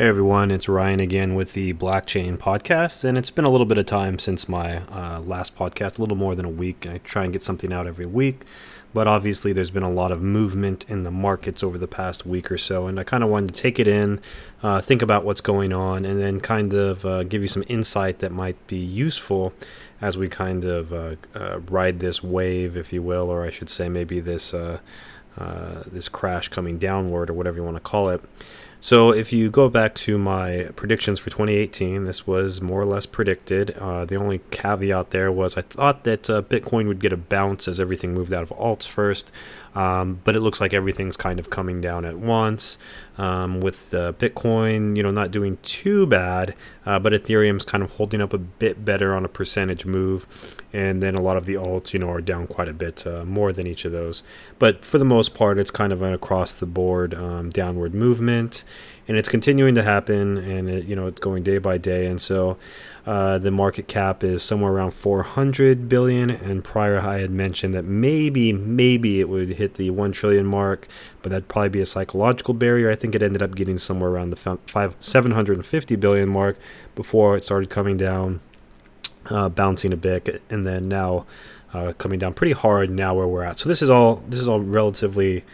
Hey everyone, it's Ryan again with the Blockchain Podcast, and it's been a little bit of time since my last podcast, a little more than a week. I try and get something out every week, but obviously there's been a lot of movement in the markets over the past week or so, and I kind of wanted to take it in, think about what's going on, and then kind of give you some insight that might be useful as we kind of ride this wave, if you will, or I should say maybe this this crash coming downward or whatever you want to call it. So if you go back to my predictions for 2018, this was more or less predicted. The only caveat there was I thought that Bitcoin would get a bounce as everything moved out of alts first, but it looks like everything's kind of coming down at once. With Bitcoin, not doing too bad, but Ethereum's kind of holding up a bit better on a percentage move, and then a lot of the alts, are down quite a bit more than each of those. But for the most part, it's kind of an across-the-board downward movement. And it's continuing to happen, and it's going day by day. And so the market cap is somewhere around 400 billion. And prior, I had mentioned that maybe it would hit the 1 trillion mark, but that'd probably be a psychological barrier. I think it ended up getting somewhere around the 750 billion mark before it started coming down, bouncing a bit, and then now coming down pretty hard. Now where we're at. So this is all relatively.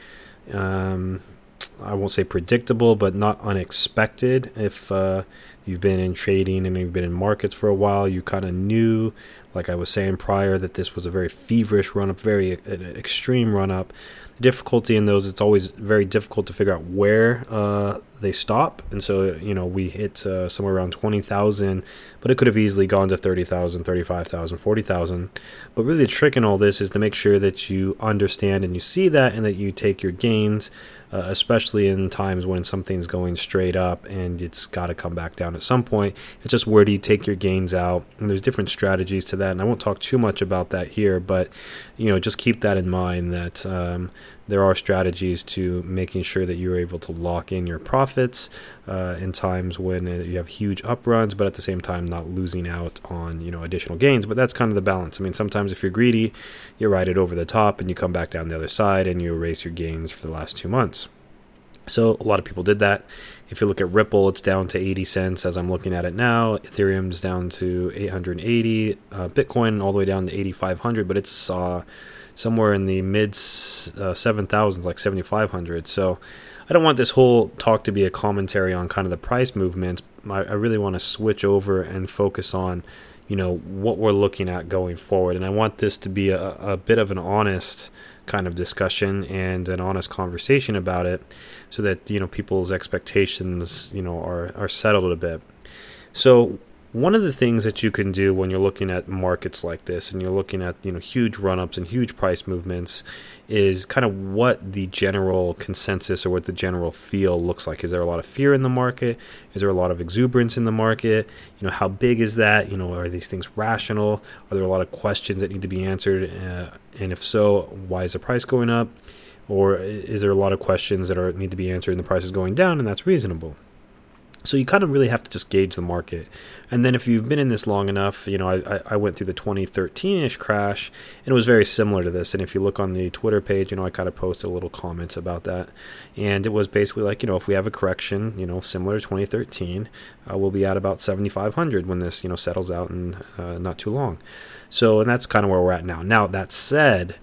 I won't say predictable, but not unexpected. If you've been in trading and you've been in markets for a while, you kind of knew, like I was saying prior, that this was a very feverish run-up, an extreme run-up. The difficulty in those, it's always very difficult to figure out where they stop. And so, we hit somewhere around 20,000, but it could have easily gone to 30,000, 35,000, 40,000. But really the trick in all this is to make sure that you understand and you see that and that you take your gains, especially in times when something's going straight up and it's got to come back down at some point. It's just where do you take your gains out? And there's different strategies to that. And I won't talk too much about that here, but, just keep that in mind that there are strategies to making sure that you're able to lock in your profits in times when you have huge upruns, but at the same time not losing out on additional gains. But that's kind of the balance. I mean, sometimes if you're greedy, you ride it over the top and you come back down the other side and you erase your gains for the last 2 months. So a lot of people did that. If you look at Ripple, it's down to 80 cents as I'm looking at it now. Ethereum's down to 880. Bitcoin all the way down to 8,500, but it's somewhere in the mid 7,000s, like 7,500. So I don't want this whole talk to be a commentary on kind of the price movements. I really want to switch over and focus on, what we're looking at going forward. And I want this to be a bit of an honest kind of discussion and an honest conversation about it so that, people's expectations, are settled a bit. So one of the things that you can do when you're looking at markets like this and you're looking at, huge run-ups and huge price movements is kind of what the general consensus or what the general feel looks like. Is there a lot of fear in the market? Is there a lot of exuberance in the market? How big is that? Are these things rational? Are there a lot of questions that need to be answered? And if so, why is the price going up? Or is there a lot of questions that need to be answered and the price is going down and that's reasonable? So you kind of really have to just gauge the market. And then if you've been in this long enough, I went through the 2013-ish crash, and it was very similar to this. And if you look on the Twitter page, I kind of posted little comments about that. And it was basically like, if we have a correction, similar to 2013, we'll be at about 7,500 when this, settles out in not too long. So, and that's kind of where we're at now. Now, that said,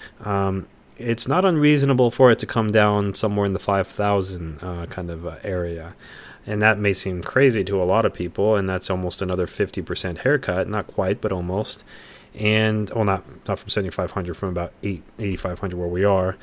it's not unreasonable for it to come down somewhere in the 5,000 kind of area. And that may seem crazy to a lot of people, and that's almost another 50% haircut, not quite, but almost. And, not from 7,500, from about 8,500 where we are.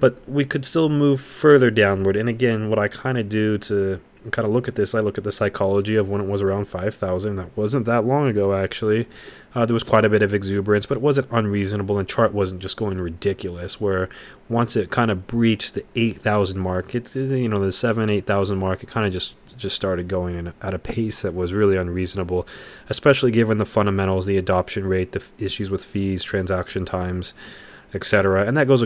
But we could still move further downward. And again, what I kind of do to kind of look at this, I look at the psychology of when it was around 5,000. That wasn't that long ago, actually. There was quite a bit of exuberance, but it wasn't unreasonable, and chart wasn't just going ridiculous, where once it kind of breached the 8,000 mark, the 8,000 mark, it kind of just started going in at a pace that was really unreasonable, especially given the fundamentals, the adoption rate, the issues with fees, transaction times, etc. And that goes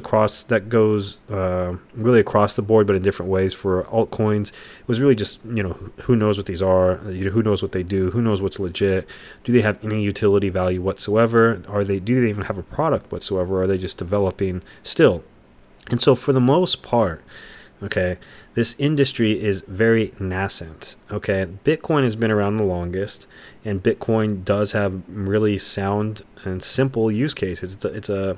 really across the board, but in different ways. For altcoins, it was really just, who knows what these are, who knows what they do, who knows what's legit, do they have any utility value whatsoever, do they even have a product whatsoever, are they just developing still? And so for the most part, Okay, this industry is very nascent. Okay, Bitcoin has been around the longest, and Bitcoin does have really sound and simple use cases. It's a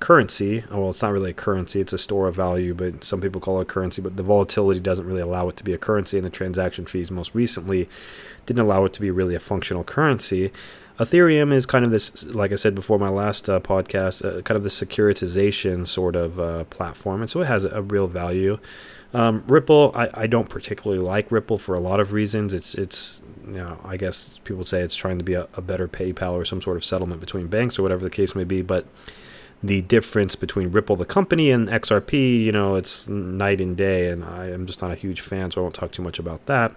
currency. Well, it's not really a currency, it's a store of value, but some people call it a currency, but the volatility doesn't really allow it to be a currency, and the transaction fees most recently didn't allow it to be really a functional currency. Ethereum is kind of this, like I said before my last podcast, kind of the securitization sort of platform, and so it has a real value. Ripple, I don't particularly like Ripple for a lot of reasons. It's you know, I guess people say it's trying to be a better PayPal or some sort of settlement between banks or whatever the case may be, but the difference between Ripple the company and XRP, you know, it's night and day, and I am just not a huge fan, so I won't talk too much about that.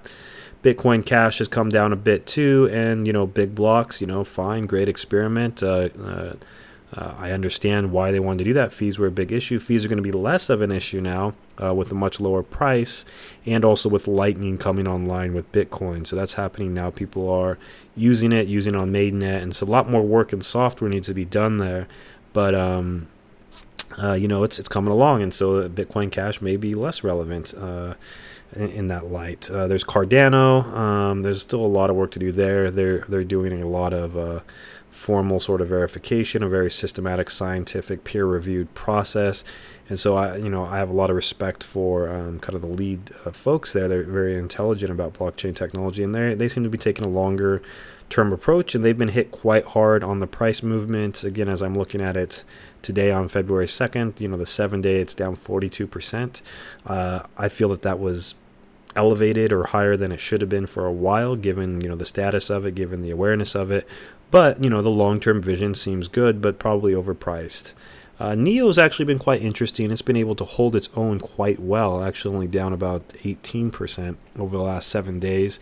Bitcoin Cash has come down a bit too, and, you know, big blocks, you know, fine, great experiment. I understand why they wanted to do that. Fees were a big issue. Fees are going to be less of an issue now with a much lower price, and also with Lightning coming online with Bitcoin. So that's happening now. People are using it on Mainnet, and so a lot more work and software needs to be done there. But, you know, it's coming along, and so Bitcoin Cash may be less relevant in that light. There's Cardano. There's still a lot of work to do there. They're doing a lot of formal sort of verification, a very systematic, scientific, peer-reviewed process. And so I have a lot of respect for kind of the lead folks there. They're very intelligent about blockchain technology, and they seem to be taking a longer-term approach, and they've been hit quite hard on the price movement. Again, as I'm looking at it today on February 2nd, you know, the 7-day, it's down 42%. I feel that was elevated or higher than it should have been for a while, given, you know, the status of it, given the awareness of it. But, you know, the long-term vision seems good, but probably overpriced. NEO's actually been quite interesting. It's been able to hold its own quite well, actually only down about 18% over the last 7 days.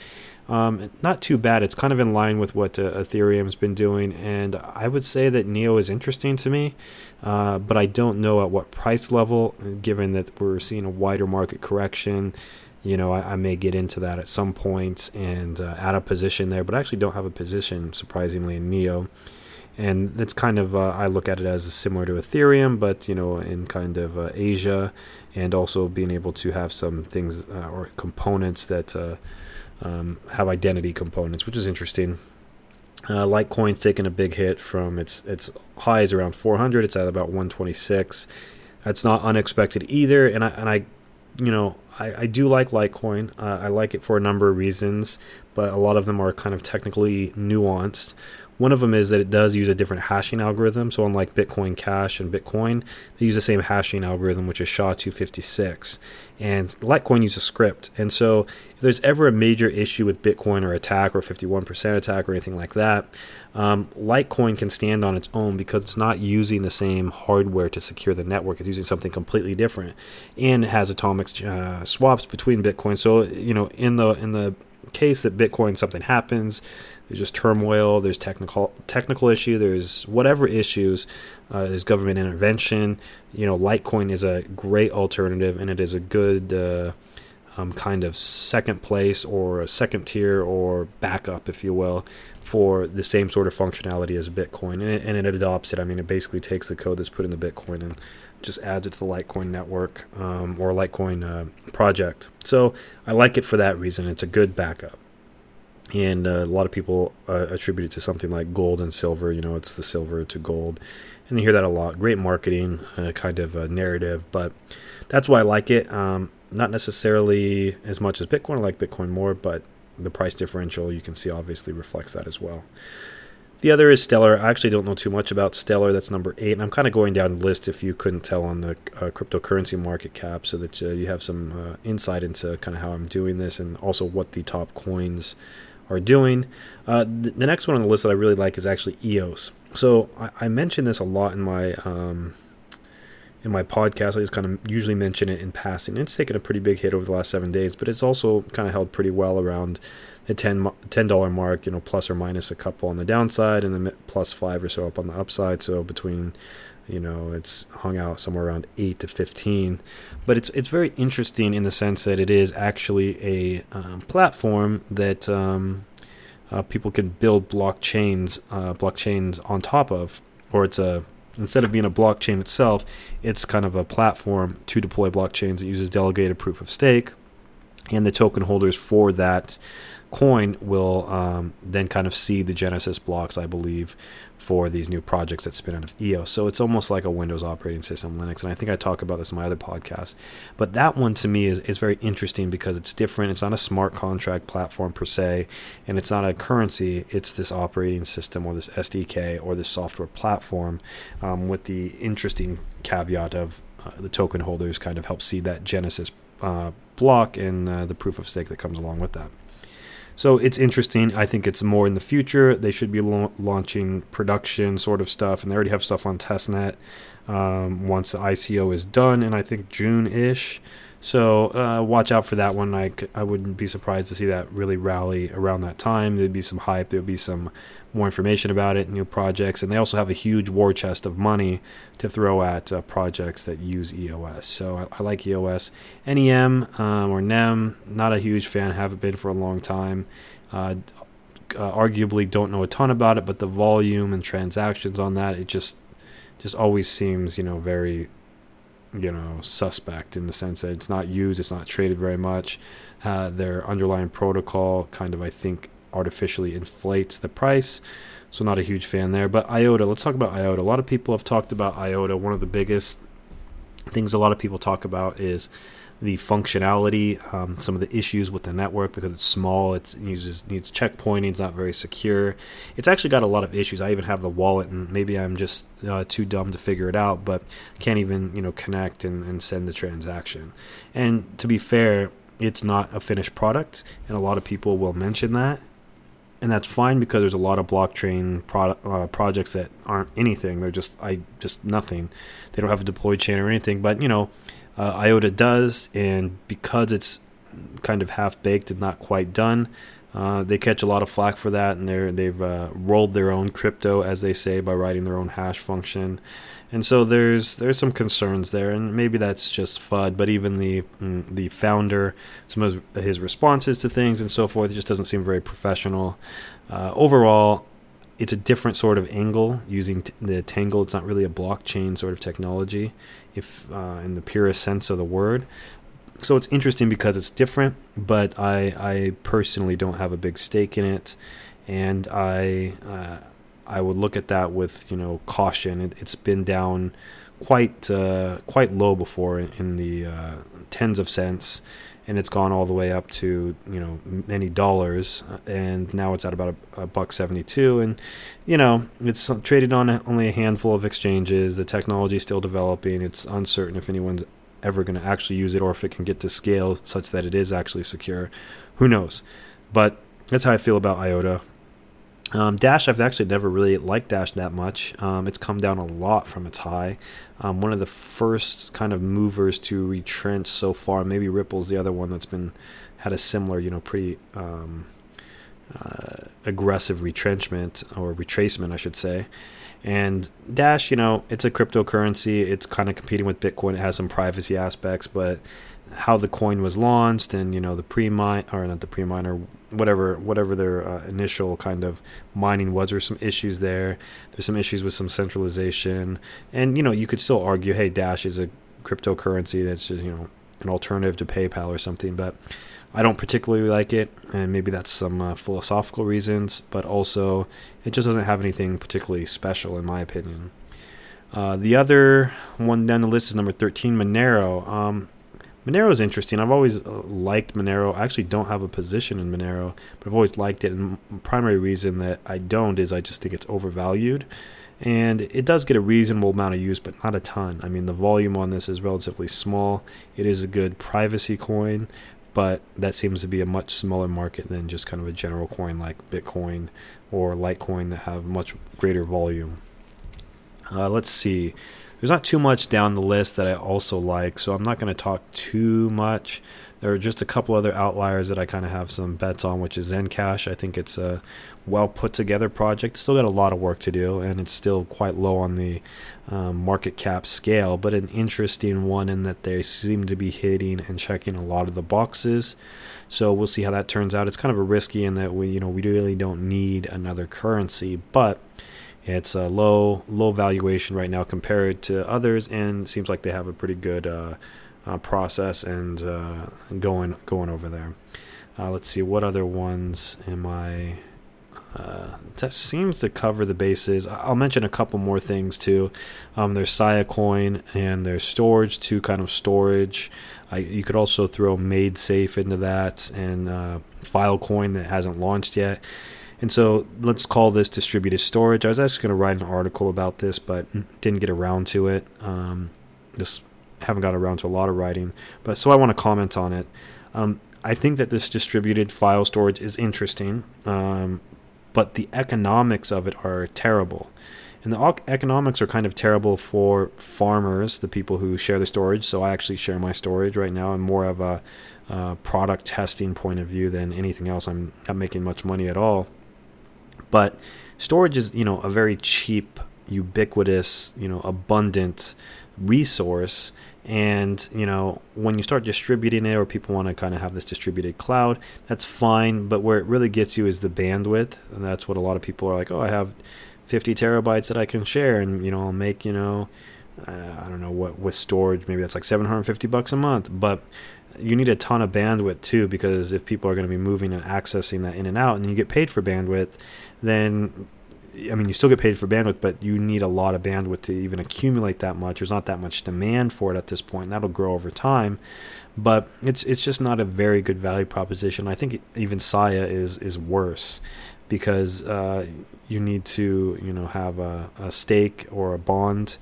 Not too bad. It's kind of in line with what Ethereum's been doing, and I would say that NEO is interesting to me, but I don't know at what price level, given that we're seeing a wider market correction. You know, I may get into that at some point and add a position there, but I actually don't have a position, surprisingly, in NEO. And that's kind of, I look at it as similar to Ethereum, but, you know, in kind of Asia, and also being able to have some things or components that have identity components, which is interesting. Litecoin's taken a big hit from its highs around 400. It's at about 126. That's not unexpected either. And I you know, I do like Litecoin. I like it for a number of reasons, but a lot of them are kind of technically nuanced. One of them is that it does use a different hashing algorithm. So unlike Bitcoin Cash and Bitcoin, they use the same hashing algorithm, which is SHA-256. And Litecoin uses script. And so if there's ever a major issue with Bitcoin or attack or 51% attack or anything like that, Litecoin can stand on its own because it's not using the same hardware to secure the network. It's using something completely different, and it has atomic swaps between Bitcoin. So, you know, in the case that Bitcoin, something happens, there's just turmoil, there's technical issue, there's whatever issues, there's government intervention, you know, Litecoin is a great alternative, and it is a good kind of second place or a second tier or backup, if you will, for the same sort of functionality as Bitcoin, and it adopts it. I mean, it basically takes the code that's put in the Bitcoin and just adds it to the Litecoin network or Litecoin project. So I like it for that reason. It's a good backup. And a lot of people attribute it to something like gold and silver. You know, it's the silver to gold. And you hear that a lot. Great marketing kind of narrative. But that's why I like it. Not necessarily as much as Bitcoin. I like Bitcoin more. But the price differential you can see obviously reflects that as well. The other is Stellar. I actually don't know too much about Stellar. That's number 8. And I'm kind of going down the list, if you couldn't tell, on the cryptocurrency market cap, so that you have some insight into kind of how I'm doing this and also what the top coins are doing. The next one on the list that I really like is actually EOS. So I mentioned this a lot in my podcast. I just kind of usually mention it in passing. It's taken a pretty big hit over the last 7 days, but it's also kind of held pretty well around the $10 mark, you know, plus or minus a couple on the downside, and then plus 5 or so up on the upside. So between, you know, it's hung out somewhere around 8 to 15. But it's very interesting in the sense that it is actually a platform that people can build blockchains on top of, or it's a Instead of being a blockchain itself, it's kind of a platform to deploy blockchains that uses delegated proof of stake, and the token holders for that coin will then kind of see the genesis blocks, I believe, for these new projects that spin out of EOS. So it's almost like a Windows operating system, Linux, and I think I talk about this in my other podcast. But that one to me is very interesting because it's different. It's not a smart contract platform per se, and it's not a currency. It's this operating system or this SDK or this software platform with the interesting caveat of the token holders kind of help see that genesis block and the proof of stake that comes along with that. So it's interesting. I think it's more in the future. They should be launching production sort of stuff, and they already have stuff on testnet once the ICO is done, and I think June-ish. So watch out for that one. I wouldn't be surprised to see that really rally around that time. There'd be some hype. There'd be some more information about it, new projects. And they also have a huge war chest of money to throw at projects that use EOS. So I like EOS. NEM or NEM, not a huge fan, haven't been for a long time. Arguably don't know a ton about it, but the volume and transactions on that, it just always seems, very suspect in the sense that it's not used, it's not traded very much. Their underlying protocol kind of, I think, artificially inflates the price. So not a huge fan there. But IOTA, let's talk about IOTA. A lot of people have talked about IOTA. One of the biggest things a lot of people talk about is the functionality, some of the issues with the network because it's small, it needs checkpointing, it's not very secure. It's actually got a lot of issues. I even have the wallet, and maybe I'm just too dumb to figure it out, but can't even connect and send the transaction. And to be fair, it's not a finished product, and a lot of people will mention that. And that's fine because there's a lot of blockchain projects that aren't anything. They're just nothing. They don't have a deploy chain or anything. But IOTA does, and because it's kind of half baked and not quite done, they catch a lot of flack for that. And they've rolled their own crypto, as they say, by writing their own hash function. And so there's some concerns there, and maybe that's just FUD, but even the founder, some of his responses to things and so forth, it just doesn't seem very professional. Overall, it's a different sort of angle using the Tangle. It's not really a blockchain sort of technology in the purest sense of the word. So it's interesting because it's different, but I personally don't have a big stake in it, and I would look at that with caution. It's been down quite low before in the tens of cents, and it's gone all the way up to many dollars, and now it's at about $1.72. And it's traded on only a handful of exchanges. The technology is still developing. It's uncertain if anyone's ever going to actually use it or if it can get to scale such that it is actually secure. Who knows? But that's how I feel about IOTA. Dash, I've actually never really liked Dash that much. It's come down a lot from its high. One of the first kind of movers to retrench so far. Maybe Ripple's the other one that's had a similar, pretty aggressive retrenchment or retracement, I should say. And Dash, it's a cryptocurrency. It's kind of competing with Bitcoin. It has some privacy aspects, but how the coin was launched and the pre-mine or not the pre-mine or whatever their initial kind of mining was, there's some issues there. There's some issues with some centralization, and you could still argue, hey, Dash is a cryptocurrency that's just an alternative to PayPal or something. But I don't particularly like it, and maybe that's some philosophical reasons, but also it just doesn't have anything particularly special in my opinion. The other one down the list is number 13, Monero. Monero is interesting. I've always liked Monero. I actually don't have a position in Monero, but I've always liked it. And the primary reason that I don't is I just think it's overvalued. And it does get a reasonable amount of use, but not a ton. I mean, the volume on this is relatively small. It is a good privacy coin, but that seems to be a much smaller market than just kind of a general coin like Bitcoin or Litecoin that have much greater volume. Let's see. There's not too much down the list that I also like, so I'm not going to talk too much. There are just a couple other outliers that I kind of have some bets on, which is Zencash. I think it's a well put together project. Still got a lot of work to do, and it's still quite low on the market cap scale, but an interesting one in that they seem to be hitting and checking a lot of the boxes. So we'll see how that turns out. It's kind of a risky in that we really don't need another currency, but It's a low valuation right now compared to others, and seems like they have a pretty good process and going over there. Let's see, what other ones am I? That seems to cover the bases. I'll mention a couple more things too. There's Sia Coin and there's Storj, two kind of storage. You could also throw Maidsafe into that, and Filecoin that hasn't launched yet. And so let's call this distributed storage. I was actually going to write an article about this, but didn't get around to it. Just haven't got around to a lot of writing, but so I want to comment on it. I think that this distributed file storage is interesting. But the economics of it are terrible. And the economics are kind of terrible for farmers, the people who share the storage. So I actually share my storage right now. I'm more of a product testing point of view than anything else. I'm not making much money at all. But storage is, a very cheap, ubiquitous, abundant resource. And, when you start distributing it, or people want to kind of have this distributed cloud, that's fine. But where it really gets you is the bandwidth. And that's what a lot of people are like, oh, I have 50 terabytes that I can share. And, I'll make, I don't know what with storage, maybe that's like $750 a month. But you need a ton of bandwidth too, because if people are going to be moving and accessing that in and out, and you get paid for bandwidth, then you still get paid for bandwidth, but you need a lot of bandwidth to even accumulate that much. There's not that much demand for it at this point, and that'll grow over time. But it's just not a very good value proposition. I think even Sia is worse, because you need to have a stake or a bond,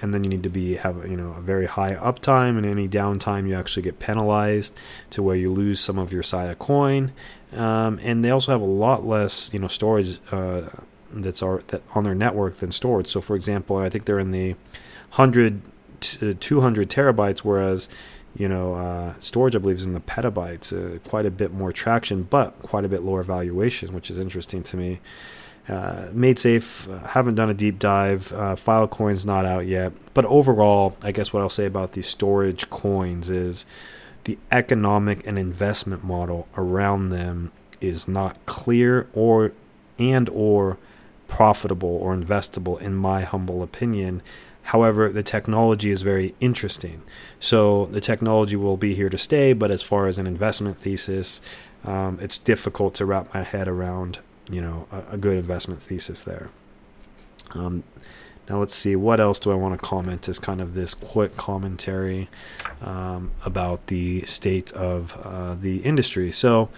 and then you need to have a very high uptime, and any downtime you actually get penalized to where you lose some of your Sia coin. And they also have a lot less storage that's on their network than storage. So for example, I think they're in the 100 to 200 terabytes, whereas storage I believe is in the petabytes. Quite a bit more traction, but quite a bit lower valuation, which is interesting to me. Maidsafe, haven't done a deep dive. Filecoin's not out yet. But overall, I guess what I'll say about these storage coins is the economic and investment model around them is not clear or profitable or investable, in my humble opinion. However, the technology is very interesting. So the technology will be here to stay, but as far as an investment thesis, it's difficult to wrap my head around, a good investment thesis there. Now let's see, what else do I want to comment as kind of this quick commentary about the state of the industry. So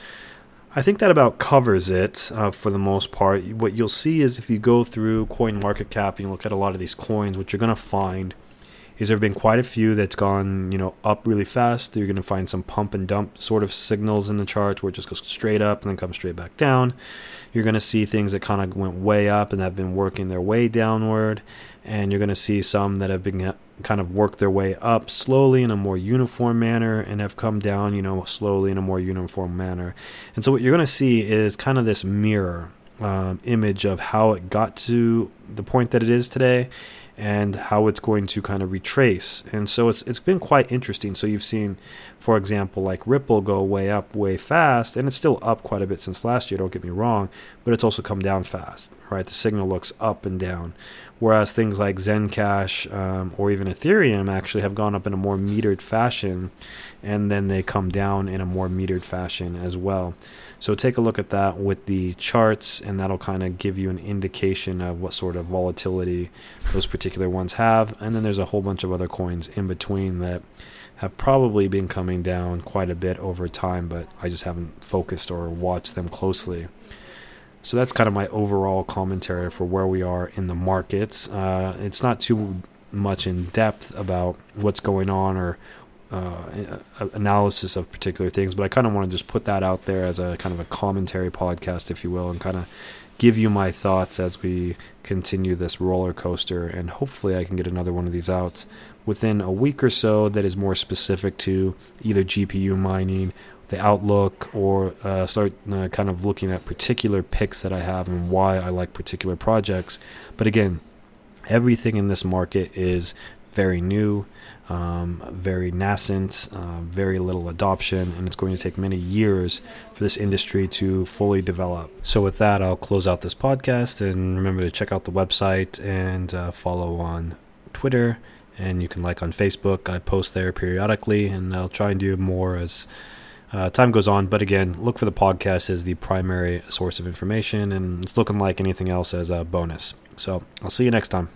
I think that about covers it for the most part. What you'll see is, if you go through Coin Market Cap and you look at a lot of these coins, what you're going to find is there have been quite a few that's gone up really fast. You're going to find some pump and dump sort of signals in the chart where it just goes straight up and then comes straight back down. You're going to see things that kind of went way up and have been working their way downward. And you're going to see some that have been kind of worked their way up slowly in a more uniform manner, and have come down, slowly in a more uniform manner. And so what you're going to see is kind of this mirror image of how it got to the point that it is today, and how it's going to kind of retrace. And so it's been quite interesting. So you've seen, for example, like Ripple go way up, way fast, and it's still up quite a bit since last year, don't get me wrong, but it's also come down fast, right? The signal looks up and down. Whereas things like Zencash or even Ethereum actually have gone up in a more metered fashion, and then they come down in a more metered fashion as well. So take a look at that with the charts, and that'll kind of give you an indication of what sort of volatility those particular ones have. And then there's a whole bunch of other coins in between that have probably been coming down quite a bit over time, but I just haven't focused or watched them closely. So that's kind of my overall commentary for where we are in the markets. It's not too much in depth about what's going on or analysis of particular things, but I kind of want to just put that out there as a kind of a commentary podcast, if you will, and kind of give you my thoughts as we continue this roller coaster. And hopefully I can get another one of these out within a week or so that is more specific to either GPU mining, the outlook, or start kind of looking at particular picks that I have and why I like particular projects. But again, everything in this market is very new, very nascent, very little adoption, and it's going to take many years for this industry to fully develop. So with that, I'll close out this podcast, and remember to check out the website and follow on Twitter, and you can like on Facebook. I post there periodically, and I'll try and do more as time goes on. But again, look for the podcast as the primary source of information, and it's looking like anything else as a bonus. So I'll see you next time.